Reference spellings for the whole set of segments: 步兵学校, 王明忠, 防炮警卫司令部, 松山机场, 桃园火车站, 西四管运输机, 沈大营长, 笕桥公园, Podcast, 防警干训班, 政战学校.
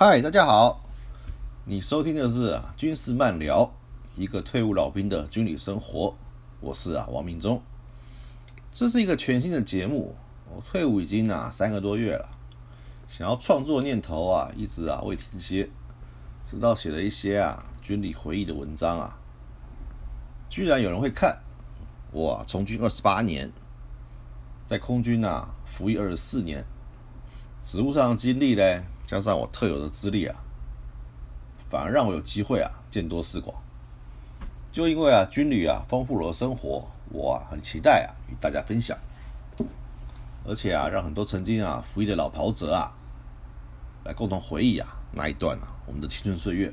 嗨，大家好，你收听的是军事漫聊，一个退伍老兵的军旅生活。我是王明忠。这是一个全新的节目，我退伍已经3个多月了，想要创作念头一直未停歇，直到写了一些军旅回忆的文章居然有人会看。我从军28年，在空军服役24年，职务上的经历呢，加上我特有的资历反而让我有机会见多识广。就因为军旅丰富了我的生活，我很期待与大家分享，而且让很多曾经服役的老跑者来共同回忆那一段我们的青春岁月。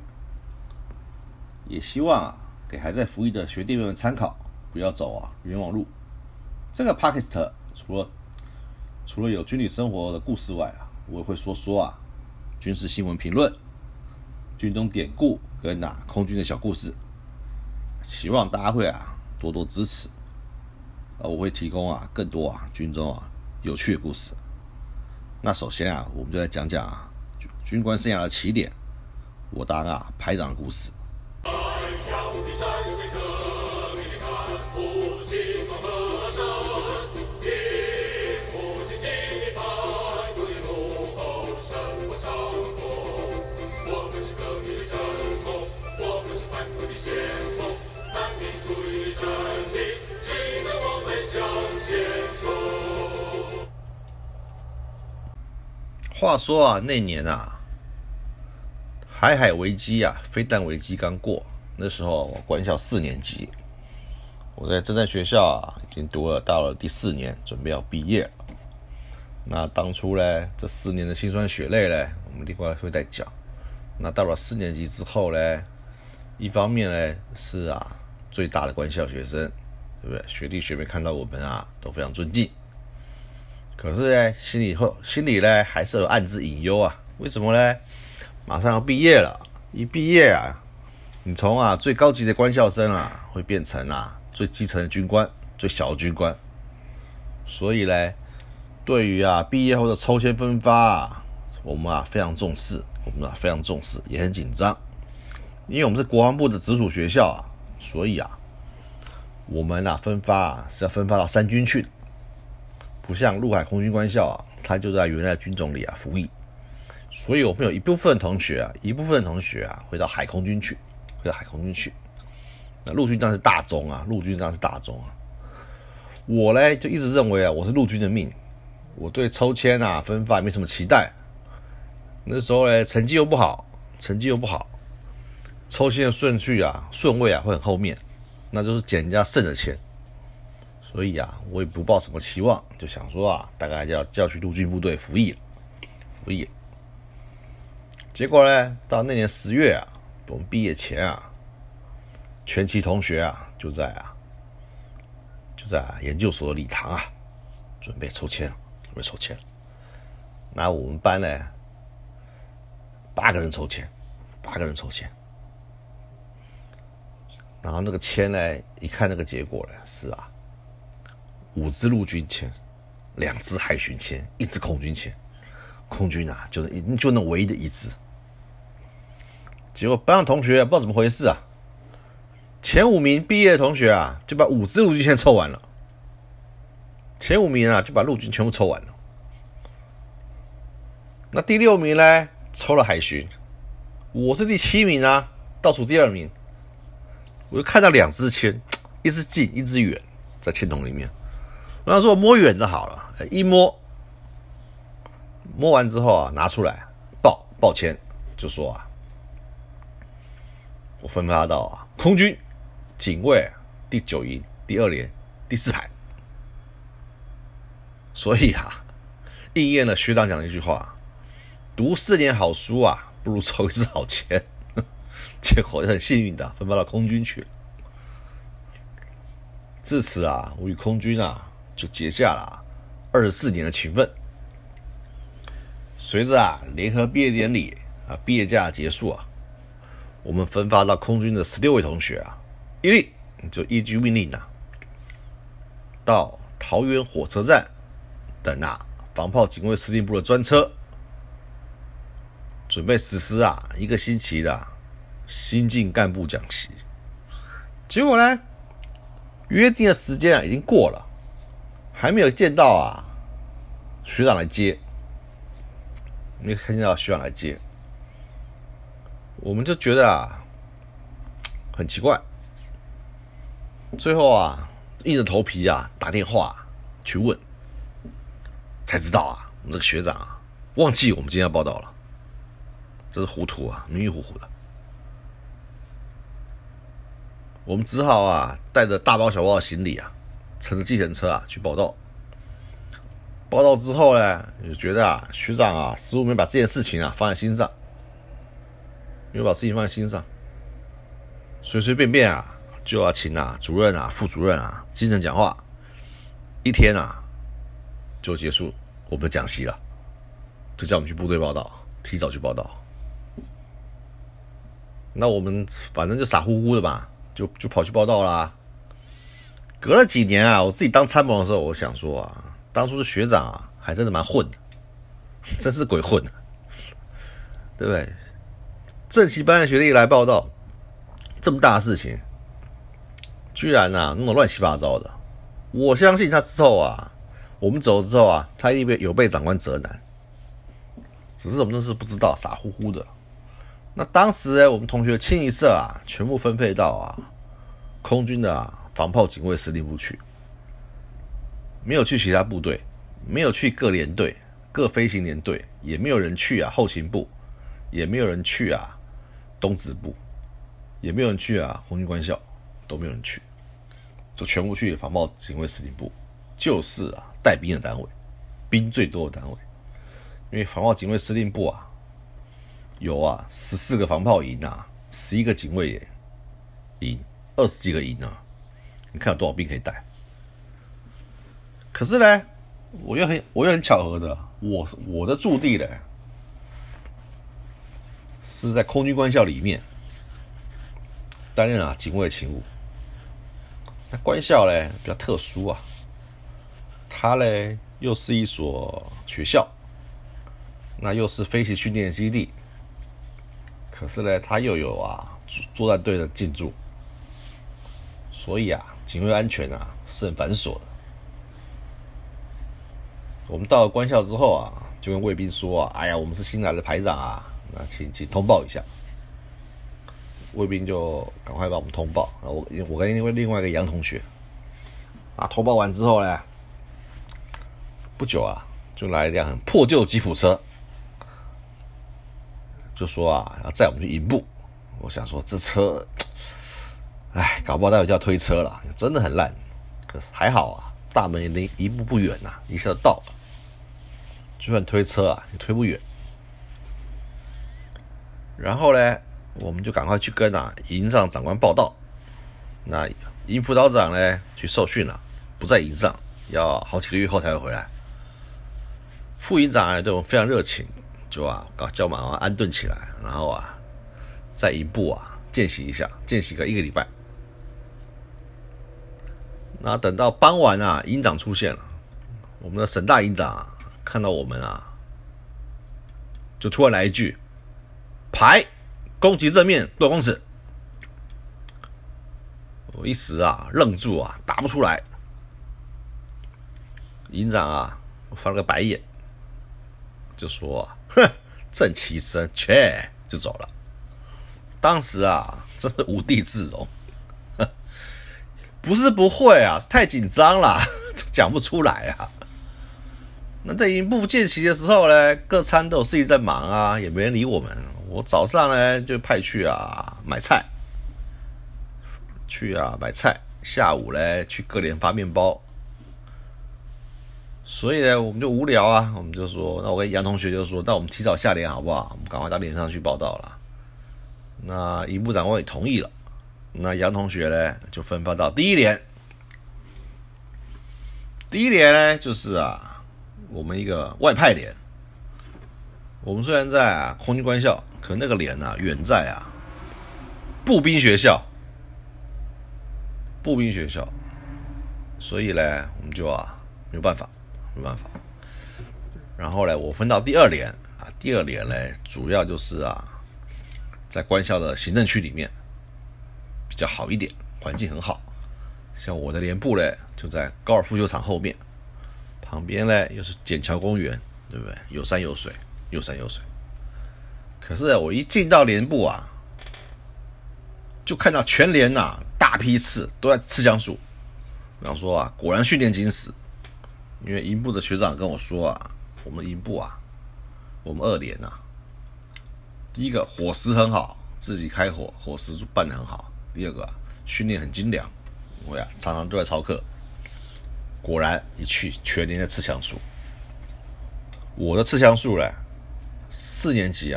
也希望给还在服役的学弟妹们参考，不要走冤枉路。这个 Podcast 除了有军旅生活的故事外我也会说军事新闻评论、军中典故跟空军的小故事，希望大家会多多支持。我会提供更多军中有趣的故事。那首先我们就来讲讲军官生涯的起点，我当排长的故事。话说那年海危机飞弹危机刚过，那时候我官校4年级，我在政战学校已经读了到了第4年，准备要毕业了。那当初呢，这4年的辛酸血泪呢，我们另外会再讲。那到了4年级之后呢，一方面呢是最大的官校学生，对不对？学弟学妹看到我们都非常尊敬。可是呢，心里呢还是有暗自隐忧为什么呢？马上要毕业了，一毕业你从最高级的官校生会变成最基层的军官，最小的军官。所以呢，对于毕业后的抽签分发我们非常重视，也很紧张。因为我们是国防部的直属学校所以我们分发是要分发到三军去的。不像陆海空军官校他就在原来的军种里服役，所以我们有一部分同学会到海空军去，那陆军当然是大宗我呢就一直认为我是陆军的命，我对抽签分发没什么期待。那时候呢成绩又不好，抽签的顺位会很后面，那就是捡人家剩的钱。所以我也不抱什么期望，就想说大概就要去陆军部队服役了。结果呢，到那年10月我们毕业前全旗同学就在研究所的礼堂准备抽签。那我们班呢8个人抽签，然后那个签呢，一看那个结果呢是5支陆军签，2支海巡签，1支空军签。空军就那唯一的1支。结果班上同学不知道怎么回事前5名毕业的同学就把5支陆军签抽完了，前5名就把陆军全部抽完了。那第6名呢抽了海巡，我是第7名倒数第2名。我就看到2支签，一支近一支远，在签筒里面。然后说我摸远的好了，一摸完之后拿出来报签，就说我分发到空军警卫第9营第2连第4排。所以应验了学长讲的一句话，读4年好书不如抽一支好签。结果很幸运的分发到空军去了。至此我与空军就结下了24年的情分。随着联合毕业典礼毕业假结束我们分发到空军的16位同学依据命令到桃园火车站等防炮警卫司令部的专车，准备实施一个星期的新进干部讲习。结果呢，约定的时间已经过了，还没有见到学长来接，没有看到学长来接，我们就觉得很奇怪。最后硬着头皮打电话去问，才知道我们这个学长忘记我们今天要报道了，真是糊涂迷迷糊糊的。我们只好带着大包小包的行李乘着计程车去报道。报道之后呢，就觉得学长似乎没把这件事情放在心上，没有把事情放在心上，随随便便就要请主任副主任精神讲话，一天就结束我们的讲习了，就叫我们去部队报道，提早去报道。那我们反正就傻乎乎的吧，就跑去报道啦。隔了几年我自己当参谋的时候，我想说当初是学长还真的蛮混的，真是鬼混的，对不对？正旗班的学弟来报道，这么大的事情，居然弄得乱七八糟的。我相信他之后我们走了之后他一定有被长官责难，只是我们真是不知道，傻乎乎的。那当时我们同学清一色全部分配到空军的防炮警卫司令部去，没有去其他部队，没有去各连队、各飞行连队，也没有人去后勤部，也没有人去东直部，也没有人去空军官校，都没有人去，就全部去防炮警卫司令部，就是带兵的单位，兵最多的单位。因为防炮警卫司令部有14个防炮营11个警卫营，20几个营你看有多少兵可以带。可是呢，我又很巧合的，我的驻地呢是在空军官校里面担任警卫勤务。那官校呢比较特殊它呢又是一所学校，那又是飞行训练基地，可是呢它又有作战队的进驻，所以警卫安全是很繁琐的。我们到了官校之后就跟卫兵说哎呀，我们是新来的排长那请通报一下。卫兵就赶快把我们通报，我跟另外一个杨同学通报完之后呢，不久就来一辆很破旧吉普车，就说要载我们去营部。我想说这车搞不好待会就要推车了，真的很烂。可是还好大门离营部不远一下就到了，就算推车也推不远。然后呢，我们就赶快去跟营上长官报道。那营辅导长呢去受训了，不在营上，要好几个月后才会回来。副营长对我们非常热情，就叫我们安顿起来，然后在营部见习一下，见习个一个礼拜。那等到傍晚营长出现了，我们的沈大营长看到我们就突然来一句：排攻击正面6公尺。我一时愣住答不出来。营长翻了个白眼，就说哼，正旗身切，就走了。当时真是无地自容，不是不会太紧张了，讲不出来那在营部见习的时候呢，各餐都有事情在忙也没人理我们。我早上呢就派去买菜，下午呢去各连发面包。所以呢，我们就无聊我们就说，那我跟杨同学就说，那我们提早下连好不好？我们赶快到连上去报道了。那营部长官也同意了，那杨同学呢就分发到第一连。第一连呢就是我们一个外派连。我们虽然在空军官校，可那个连远在步兵学校。步兵学校，所以呢，我们就没有办法。然后呢，我分到第二连啊，第二年呢，主要就是在官校的行政区里面比较好一点，环境很好。像我的连部呢，就在高尔夫球场后面，旁边呢又是笕桥公园，对不对？有山有水，有山有水。可是我一进到连部啊，就看到全连大批次都在吃橡树。然后说果然训练精实。因为营部的学长跟我说我们营部我们二连第一个伙食很好，自己开火，伙食办得很好。第二个训练很精良，我常常都在操课。果然一去全连在吃橡树。我的吃橡树呢，4年级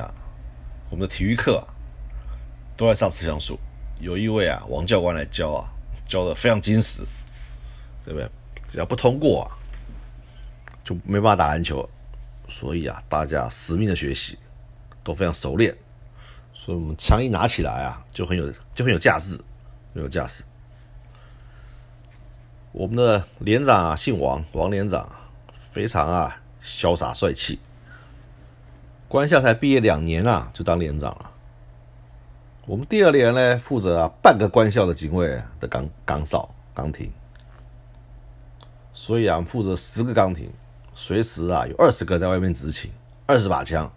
我们的体育课都在上吃橡树。有一位王教官来教教的非常精实，对不对？只要不通过就没办法打篮球。所以大家死命的学习，都非常熟练。所以我们枪一拿起来就很有架势，很有架势。我们的连长姓王，王连长非常潇洒帅气。官校才毕业2年就当连长了。我们第二连呢，负责半个官校的警卫的岗哨岗亭。所以我们负责10个岗亭，随时有20个在外面执勤，20把枪。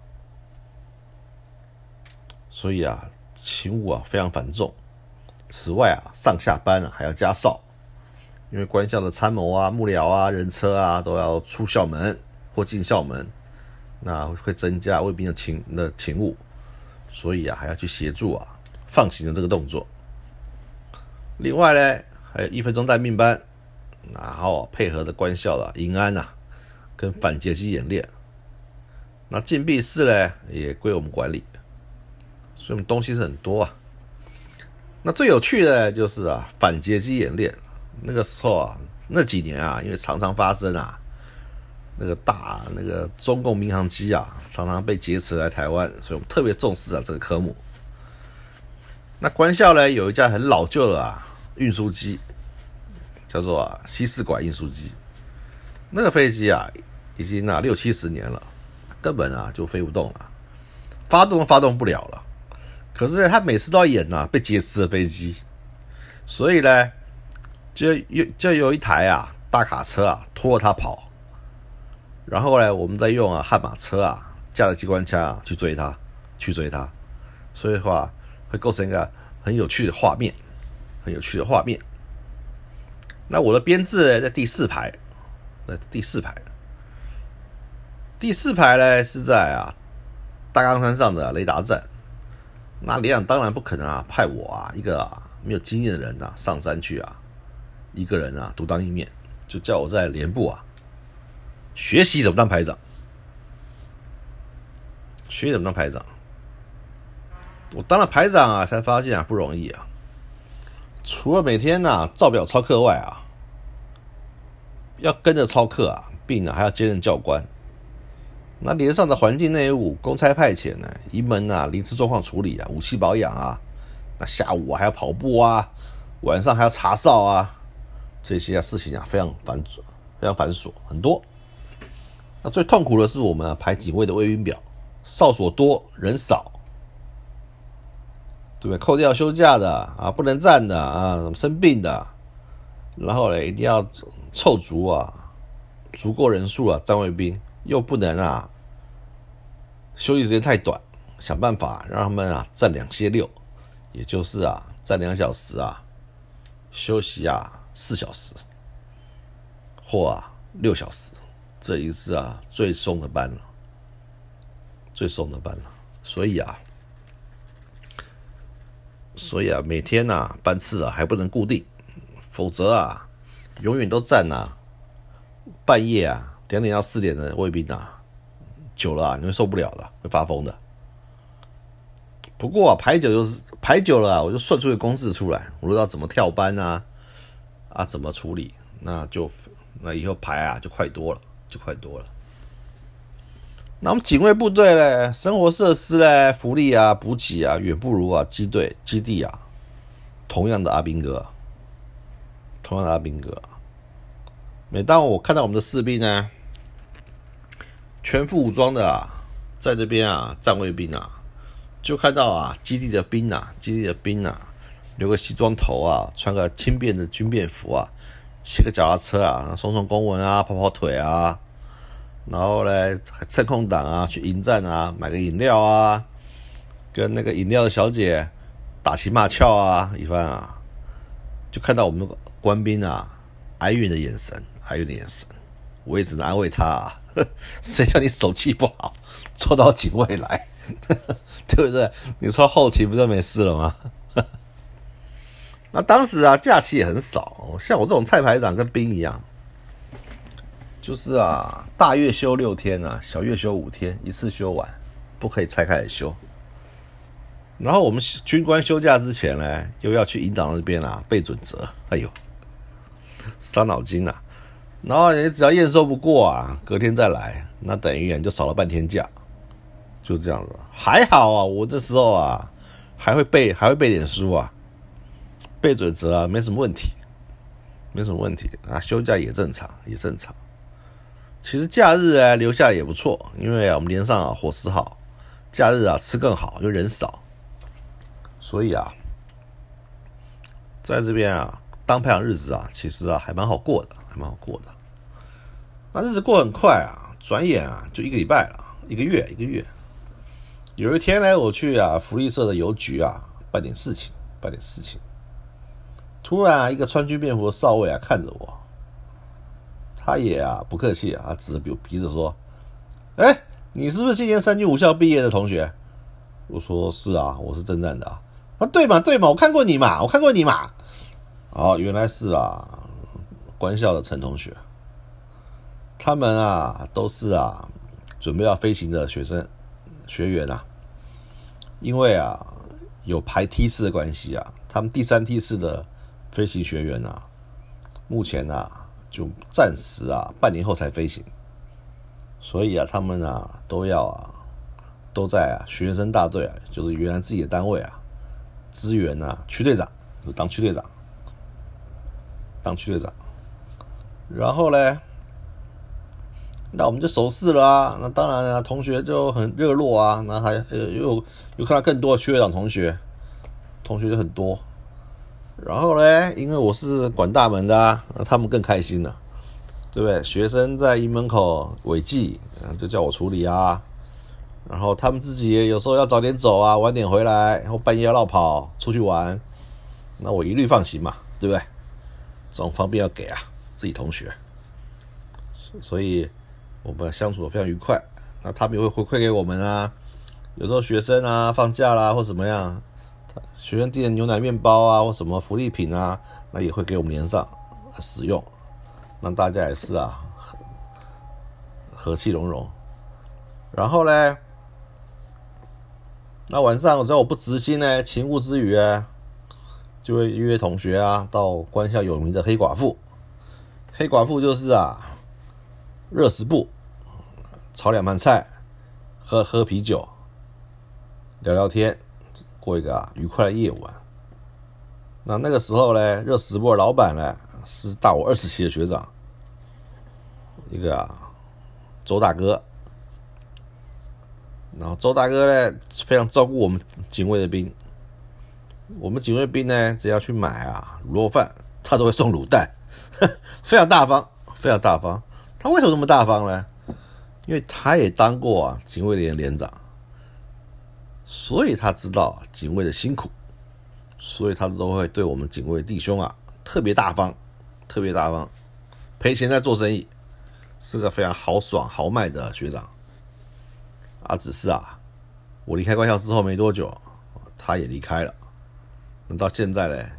所以勤务非常繁重。此外上下班还要加哨，因为官校的参谋幕僚人车都要出校门或进校门，那会增加卫兵的勤务，所以还要去协助放行的这个动作。另外呢，还有1分钟待命班。然后配合着官校的营安跟反劫机演练。那禁闭室呢也归我们管理，所以我们东西是很多那最有趣的就是反劫机演练。那个时候那几年因为常常发生那个中共民航机常常被劫持来台湾，所以我们特别重视这个科目。那官校呢有一架很老旧的运输机，叫做西四管运输机。那个飞机已经60-70年了，根本就飞不动了，发动都发动不了了。可是他每次都要演被劫持的飞机，所以呢就有一台大卡车拖着他跑。然后呢我们再用悍马车架着机关枪去追他。所以会构成一个很有趣的画面。那我的编制在第四排。第四排呢是在大冈山上的雷达站。那连长当然不可能派我一个没有经验的人上山去一个人独当一面，就叫我在连部学习怎么当排长。我当了排长才发现不容易除了每天照表操课外要跟着操课并还要兼任教官。那连上的环境内务、公差派遣呢、营门临时状况处理武器保养那下午还要跑步晚上还要查哨这些事情非常繁琐很多。那最痛苦的是我们排警卫的卫兵表，哨所多人少，对不对？扣掉休假的不能站的生病的，然后呢一定要凑足足够人数站卫兵，又不能休息时间太短，想办法让他们站2歇6，也就是站2小时休息4小时或6小时，这已经是最松的班了。所以每天班次还不能固定，否则永远都站半夜2点到4点的卫兵久了你会受不了的，会发疯的。不过排久了我就算出一个公式出来，我知道怎么跳班怎么处理，那以后排就快多了。那我们警卫部队嘞，生活设施嘞，福利补给远不如基地同样的阿兵哥。每当我看到我们的士兵呢，全副武装的在那边啊，站卫兵啊，就看到啊，基地的兵啊，留个西装头啊，穿个轻便的军便服啊，骑个脚踏车啊，送送公文啊，跑跑腿啊，然后嘞还趁空档啊，去营站啊，买个饮料啊，跟那个饮料的小姐打情骂俏啊一番啊，就看到我们官兵啊，哀怨的眼神，我也只能安慰他啊。谁叫你手气不好，抽到警卫来，对不对？你抽后勤不就没事了吗？那当时啊，假期也很少，像我这种菜排长跟兵一样，就是啊，大月休6天啊，小月休5天，一次休完，不可以拆开来休。然后我们军官休假之前呢，又要去营长那边啊背准则，哎呦，伤脑筋啊。然后你只要验收不过啊，隔天再来，那等于你就少了半天假，就这样子。还好啊，我这时候啊还会背点书啊，背准则啊，没什么问题啊，休假也正常。其实假日啊留下也不错，因为啊我们连上啊伙食好，假日啊吃更好，因为人少，所以啊在这边啊当排长日子啊，其实啊还蛮好过的。那日子过很快啊，转眼啊就1个礼拜了，一个月。有一天呢，我去啊福利社的邮局啊办点事情，突然啊一个穿军便服的少尉啊看着我，他也啊不客气啊，指着鼻子说：“哎，你是不是今年3军武校毕业的同学？”我说：“是啊，我是政战的啊。”“啊，对嘛，我看过你嘛。”哦，原来是啊官校的陈同学，他们啊都是啊准备要飞行的学员啊，因为啊有排梯次的关系啊，他们第3梯次的飞行学员啊，目前啊就暂时啊半年后才飞行，所以啊他们啊都在啊学生大队啊，就是原来自己的单位啊支援啊区队长，然后嘞，那我们就熟识了啊。那当然啊，同学就很热络啊。那还又看到更多的区队长同学就很多。然后嘞，因为我是管大门的啊，他们更开心了，对不对？学生在营门口违纪，就叫我处理啊。然后他们自己有时候要早点走啊，晚点回来，然后半夜要绕跑出去玩，那我一律放行嘛，对不对？这种方便要给啊自己同学，所以我们相处得非常愉快。那他们也会回馈给我们啊，有时候学生啊放假啦或怎么样，学生订的牛奶面包啊或什么福利品啊，那也会给我们连上使用，让大家也是啊和气融融。然后呢，那晚上只要我不执行呢，勤务之余呢，就会约同学啊到官校有名的黑寡妇，就是啊热食部炒2盘菜，喝啤酒，聊聊天，过一个啊愉快的夜晚。那个时候呢，热食部的老板呢是大我20期的学长，一个啊周大哥。然后周大哥呢非常照顾我们警卫的兵，我们警卫兵呢，只要去买啊卤肉饭，他都会送卤蛋，非常大方。他为什么那么大方呢？因为他也当过啊警卫连连长，所以他知道啊警卫的辛苦，所以他都会对我们警卫弟兄啊特别大方，赔钱在做生意，是个非常豪爽豪迈的学长啊。只是啊，我离开官校之后没多久，他也离开了。到现在呢，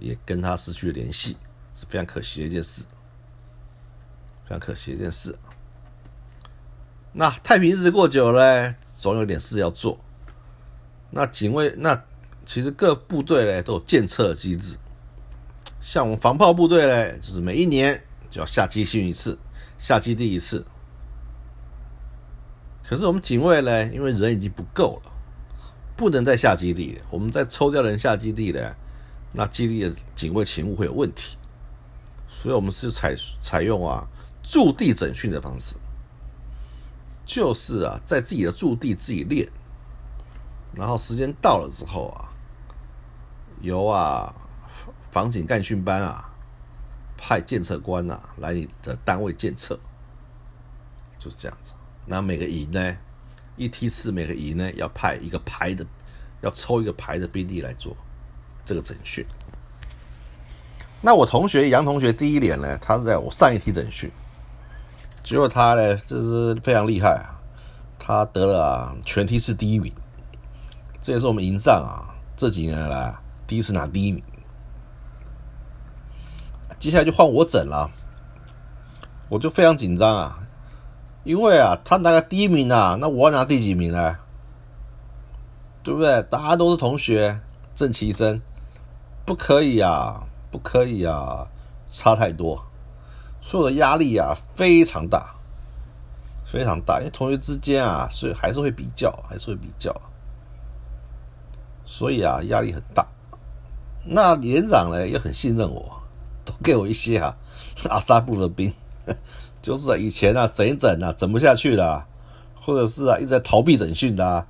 也跟他失去联系，是非常可惜的一件事。那太平日过久了，总有点事要做。那其实各部队呢都有建测机制，像我们防炮部队呢，就是每一年就要下基训一次，下基地一次。可是我们警卫呢，因为人已经不够了，不能再下基地了，我们再抽掉人下基地了，那基地的警卫勤务会有问题，所以我们是采用啊驻地整训的方式，就是啊，在自己的驻地自己练，然后时间到了之后啊，由啊防警干训班啊派检测官啊来你的单位检测，就是这样子。那每个营呢，一梯次每个营呢要派一个排的，要抽一个排的兵力来做这个整训。那我同学杨同学第一年呢，他是在我上一梯整训，结果他呢，这是非常厉害啊，他得了啊全梯次第一名，这也是我们营上啊这几年来啊第一次拿第一名。接下来就换我整了，我就非常紧张啊，因为啊他拿个第一名啊，那我要拿第几名呢？对不对？大家都是同学，正其身，不可以啊，不可以啊，差太多。所有的压力啊非常大，非常大，因为同学之间啊，所以还是会比较，所以啊压力很大。那连长呢也很信任我，都给我一些啊阿萨布的兵，就是啊以前啊整一整啊整不下去的啊，或者是啊一直在逃避整训的啊，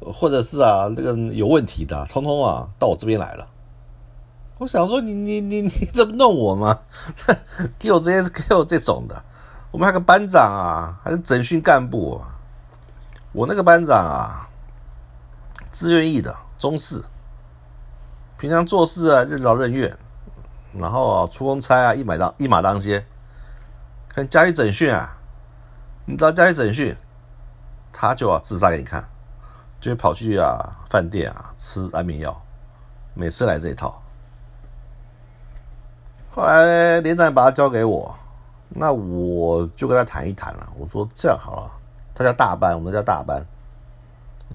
或者是啊那个有问题的啊，通通啊到我这边来了。我想说你这么弄我吗？给我这种的，我们还有个班长啊，还是整训干部啊。我那个班长啊，自愿意的，中式，平常做事啊任劳任怨，然后啊出公差啊一马当先。看家去整训啊，你知道家去整训，他就啊自杀给你看，就跑去啊饭店啊吃安眠药，每次来这一套。后来连长把他交给我，那我就跟他谈一谈了。我说这样好了，他叫大班，我们叫大班。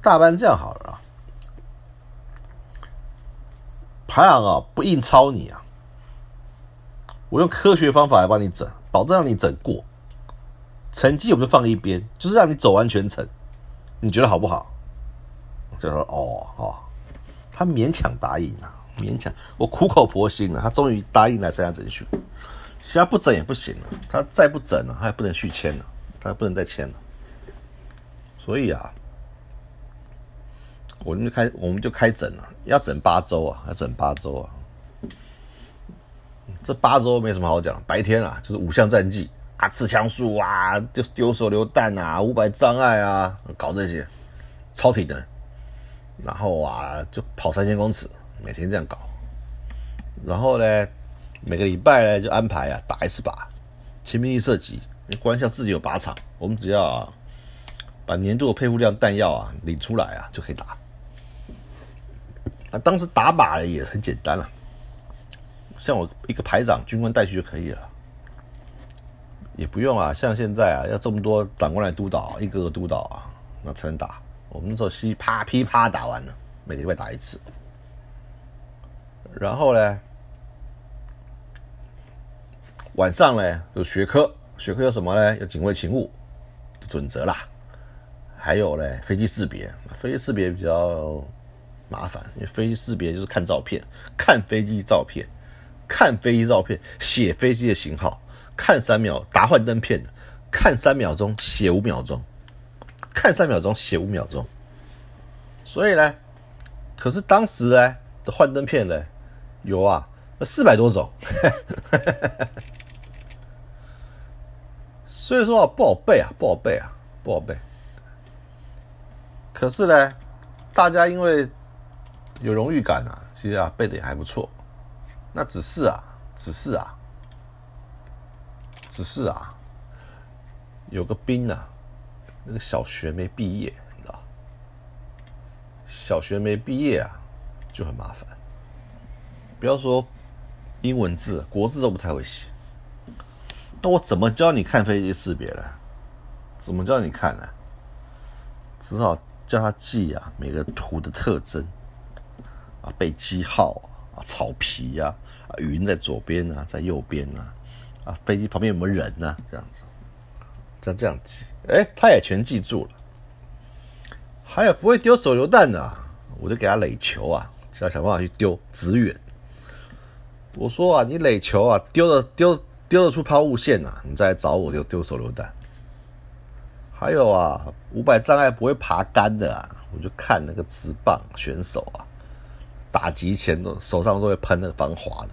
大班这样好了啊，排行啊不硬抄你啊，我用科学方法来帮你整，保证让你整过。成绩我们就放一边，就是让你走完全程，你觉得好不好？就说哦，他勉强答应啊。勉强，我苦口婆心了，他终于答应来参加整训。其他不整也不行了，他再不整了，他也不能续签了，他不能再签了。所以啊，我们就开整了，要整8周啊，这8周没什么好讲，白天啊就是5项战绩啊，刺枪术啊，丢手榴弹啊，500障碍啊，搞这些超体能，然后啊就跑3000公尺。每天这样搞，然后呢，每个礼拜呢就安排啊打一次靶，亲密射击。官校自己有靶场，我们只要啊把年度的配付量弹药啊领出来啊就可以打。啊，当时打靶也很简单了，像我一个排长军官带去就可以了，也不用啊像现在啊要这么多长官来督导，一个个督导啊那才能打。我们那时候噼啪打完了，每个礼拜打一次。然后呢，晚上呢有学科有什么呢？有警卫勤务的准则啦，还有呢飞机识别。飞机识别比较麻烦，因为飞机识别就是看照片，看飞机照片，写飞机的型号，看3秒打幻灯片的，看3秒钟写5秒钟，所以呢，可是当时呢的幻灯片呢有啊400多种，所以说啊不好背。可是呢大家因为有荣誉感啊，其实啊背的也还不错。那只是有个兵啊，那个小学没毕业，你知道，小学没毕业啊就很麻烦，不要说英文字，国字都不太会写。那我怎么教你看飞机识别呢？只好叫他记啊每个图的特征啊，背机号啊，草皮啊，云在左边啊，在右边啊，啊飞机旁边有没有人啊，这样子，这样记。他也全记住了。还有不会丢手榴弹啊，我就给他垒球啊。只要想办法去丢直远。我说啊，你垒球啊，丢得出抛物线啊，你再来找我就丢手榴弹。还有啊，500障碍不会爬杆的啊，我就看那个直棒选手啊，打击前手上都会喷那个防滑的，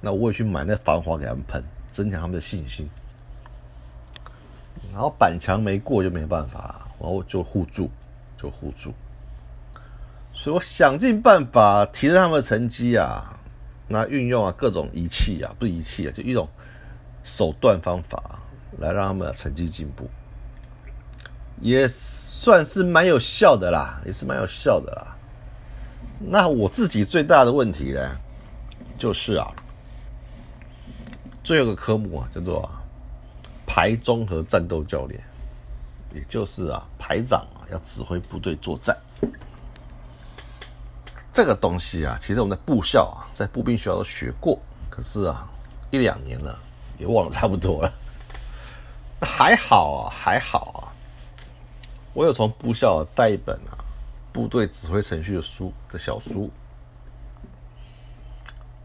那我也去买那防滑给他们喷，增强他们的信心。然后板墙没过就没办法了，然后就互助。所以我想尽办法提升他们的成绩啊，那运用啊各种仪器啊，不是仪器啊，就一种手段方法啊，来让他们的成绩进步，也算是蛮有效的啦，那我自己最大的问题呢，就是啊，最后一个科目啊，叫做啊排综合战斗教练，也就是啊排长啊要指挥部队作战。这个东西啊，其实我们在部校啊，在步兵学校都学过，可是啊1-2年了，也忘了差不多了。还好啊，我有从部校带一本啊部队指挥程序的书的小书，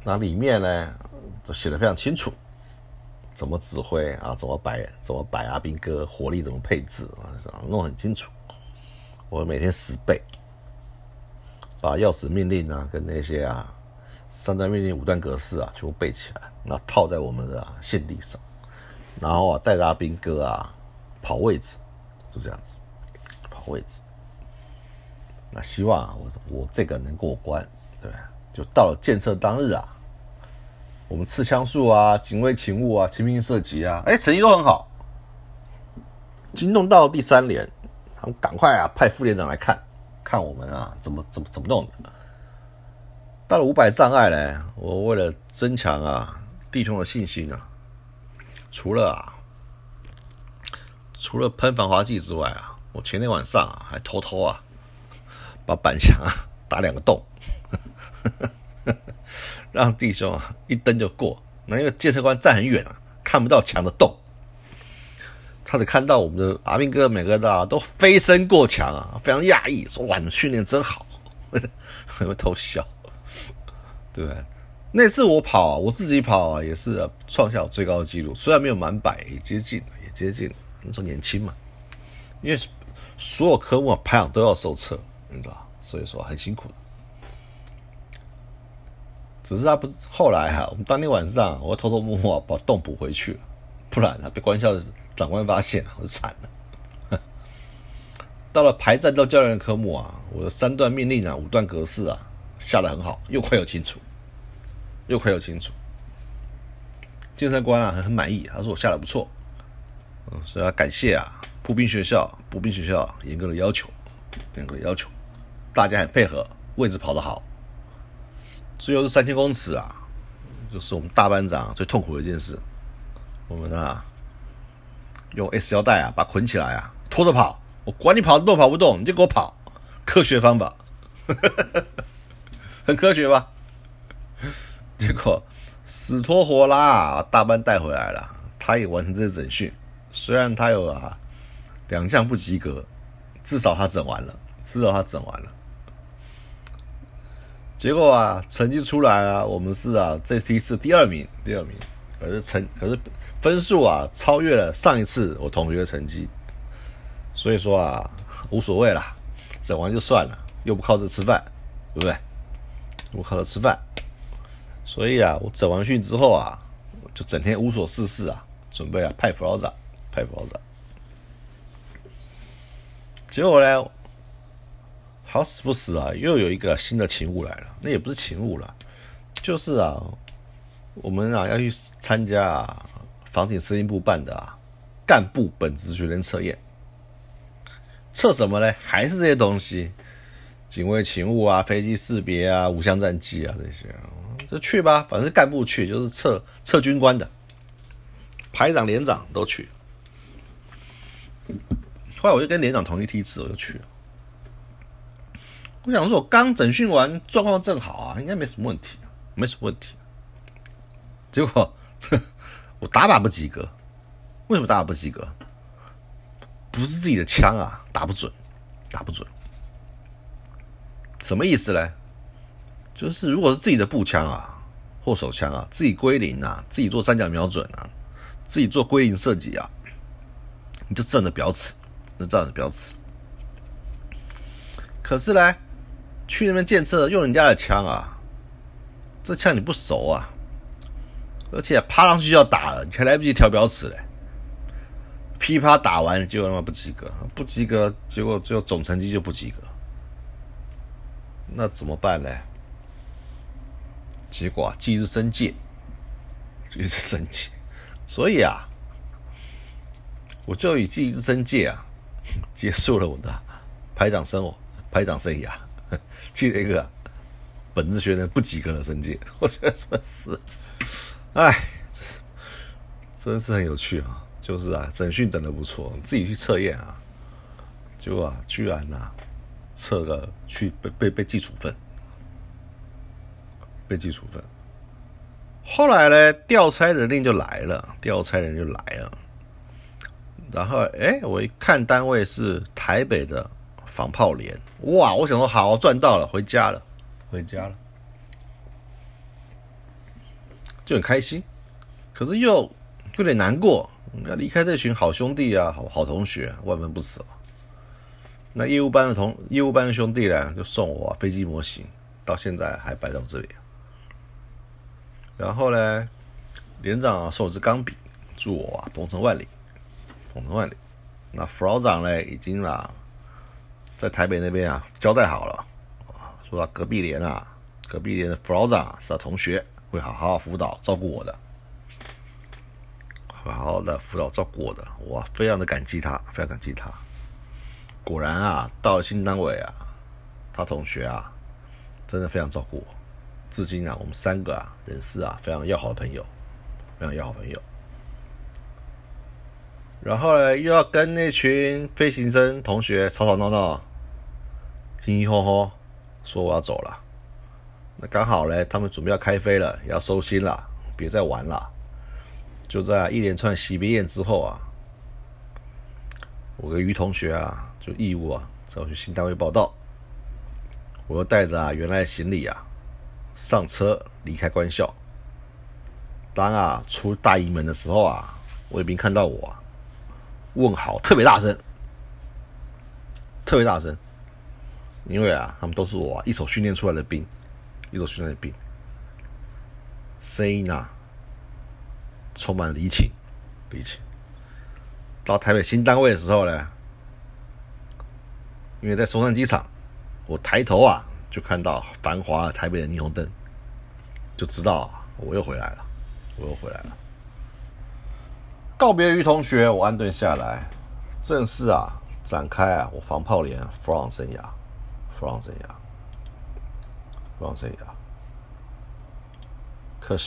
那里面呢都写得非常清楚，怎么指挥啊，怎么摆啊，兵哥火力怎么配置啊，弄很清楚。我每天10倍，把要死命令啊跟那些啊3段命令5段格式啊全部背起来，那套在我们的宪例上，然后啊带着兵哥啊跑位置，就这样子跑位置。那希望啊我这个能过关，对，就到了建设当日啊，我们刺枪术啊、警卫勤务啊、骑兵射击啊，成绩都很好。惊动到第3连，他们赶快啊派副连长来看我们啊怎么弄的。到了500障碍呢，我为了增强啊弟兄的信心啊，除了喷防滑剂之外啊，我前天晚上啊还偷偷啊把板墙啊打2个洞。让弟兄啊一蹬就过，那因为检察官站很远啊，看不到墙的洞，他只看到我们的阿兵哥每个人啊都飞身过墙啊，非常讶异，说哇你训练真好，有没有偷笑？对不对？那次我跑啊，我自己跑啊，也是啊创下我最高的纪录，虽然没有满100，也接近了。那时候年轻嘛，因为所有科目啊排行都要手册，你知道，所以说很辛苦的。只是后来啊，我们当天晚上我偷偷摸摸把洞补回去了，不然啊被官校的长官发现我就惨了。到了排战斗教练的科目啊，我的3段命令啊5段格式啊下得很好，又快又清楚。检察官啊很满意，他说我下得不错，所以要感谢啊步兵学校啊严格的要求，大家很配合，位置跑得好。最后是3000公尺啊，就是我们大班长最痛苦的一件事。我们啊，用 S 腰带啊把捆起来啊，拖着跑。我管你跑得动跑不动，你就给我跑。科学方法，很科学吧？结果死拖活拉啊，大班带回来了，他也完成这次整训。虽然他有啊2项不及格，至少他整完了。结果啊，成绩出来啊，我们是啊这梯次第二名，可是分数啊超越了上一次我同学的成绩，所以说啊无所谓啦，整完就算了，又不靠这吃饭，对不对？所以啊，我整完训之后啊，就整天无所事事啊，准备啊派辅导长。结果呢？好死不死啊，又有一个新的勤务来了。那也不是勤务啦，就是啊，我们啊要去参加啊防警司令部办的啊干部本职学生测验。测什么呢？还是这些东西，警卫勤务啊、飞机识别啊、5项战绩啊这些。就去吧，反正干部去就是测军官的，排长、连长都去。后来我就跟连长同一梯次，我就去了。我想说，我刚整训完，状况正好啊，应该没什么问题。结果我打靶不及格，为什么打靶不及格？不是自己的枪啊，打不准。什么意思呢？就是如果是自己的步枪啊，或手枪啊，自己归零啊，自己做3角瞄准啊，自己做归零射击啊，你就挣得表尺，那照样的标尺。可是呢，去那边检测用人家的枪啊，这枪你不熟啊，而且爬上去就要打了，你还来不及调标尺嘞，噼啪打完结果他妈不及格，不及格结果最后总成绩就不及格，那怎么办呢？结果啊，忌日申诫，所以啊，我就以忌日申诫啊，结束了我的排长生活，排长生涯，记了一个本日学生不及格的申诫，我觉得这是，哎，真是很有趣啊！就是啊，整训整的不错，自己去测验啊，结果啊，居然啊，测个去被记处分，被记处分。后来呢，调差人就来了，然后我一看单位是台北的防炮连，哇，我想说好赚到了，回家了，就很开心，可是又有点难过，要离开这群好兄弟啊，好同学、啊，万分不舍。那业务班的兄弟呢，就送我、啊、飞机模型，到现在还摆到这里。然后呢，连长、啊、送我支钢笔，祝我、啊、鹏程万里。那副老长呢，已经啊，在台北那边啊交代好了，说到隔壁连的副老长、啊、是他同学，会好好辅导照顾我的，我非常的感激他，非常感激他。果然啊，到了新单位啊，他同学啊，真的非常照顾我。至今啊，我们三个啊，人是啊，非常要好的朋友。然后呢，又要跟那群飞行生同学吵吵闹闹，嘻嘻吼吼，说我要走了。那刚好呢，他们准备要开飞了，也要收心了，别再玩了。就在一连串喜别宴之后啊，我跟于同学啊，就义务啊，找我去新单位报到。我又带着啊原来的行李啊，上车离开官校。当啊出大营门的时候啊，卫兵看到我、啊，问好特别大声，因为啊他们都是我、啊、一手训练出来的兵，声音啊充满离情。到台北新单位的时候呢，因为在松山机场，我抬头啊。就看到繁华台北的霓虹灯，就知道、啊、我又回来了。告别于同学，我安顿下来，正式啊展开啊我防炮连弗朗生涯。可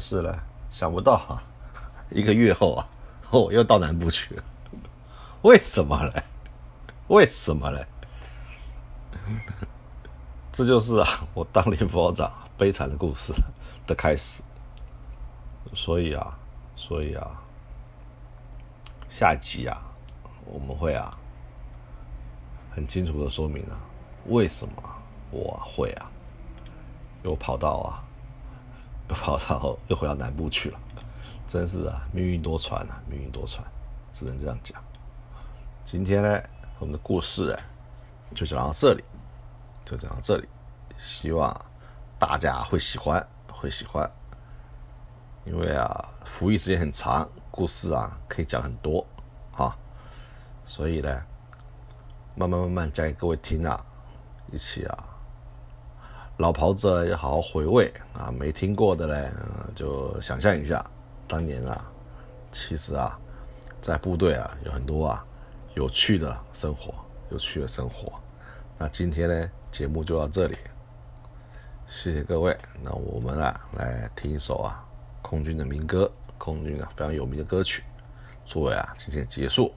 是呢，想不到啊，一个月后啊，我又到南部去了，为什么呢？这就是啊，我当连副老长悲惨的故事的开始。所以啊，下一集啊，我们会啊，很清楚的说明啊，为什么我会啊，又回到南部去了，真是啊，命运多舛，只能这样讲。今天呢，我们的故事呢，就讲到这里，希望大家会喜欢，因为啊服役时间很长，故事啊可以讲很多啊，所以呢慢慢讲给各位听啊，一起啊老跑者要好好回味啊，没听过的呢就想象一下当年啊，其实啊在部队啊有很多啊有趣的生活。那今天呢节目就到这里，谢谢各位。那我们啊来听一首啊空军的民歌，空军啊非常有名的歌曲，作为啊今天结束。